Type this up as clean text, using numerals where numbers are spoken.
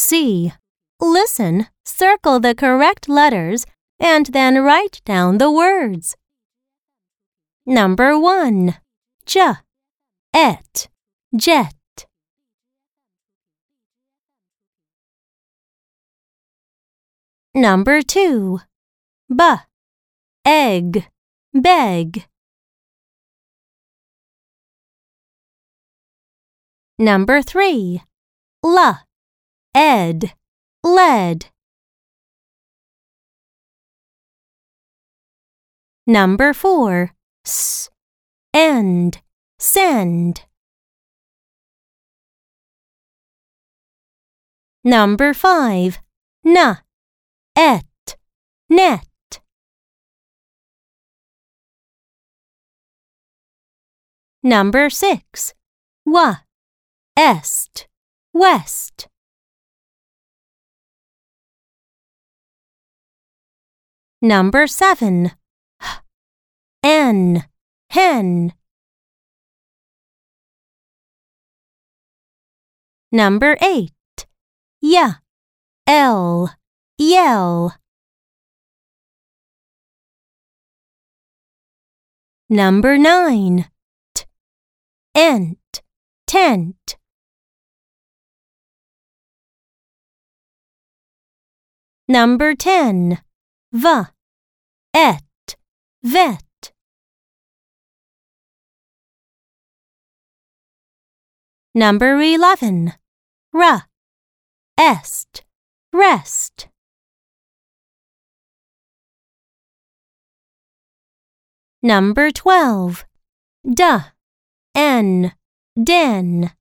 C. Listen, circle the correct letters, and then write down the words. Number 1. Jet, jet. Number 2. Egg, beg. Number 3. Ed, led. Number 4. End, send. Number 5. Et, net. Number 6. Est, west. Number 7. N, hen. Number 8. L, yell. Number 9. Ent, tent. Number 10. Et, vet. Number 11. Est, rest. Number 12. Den, den.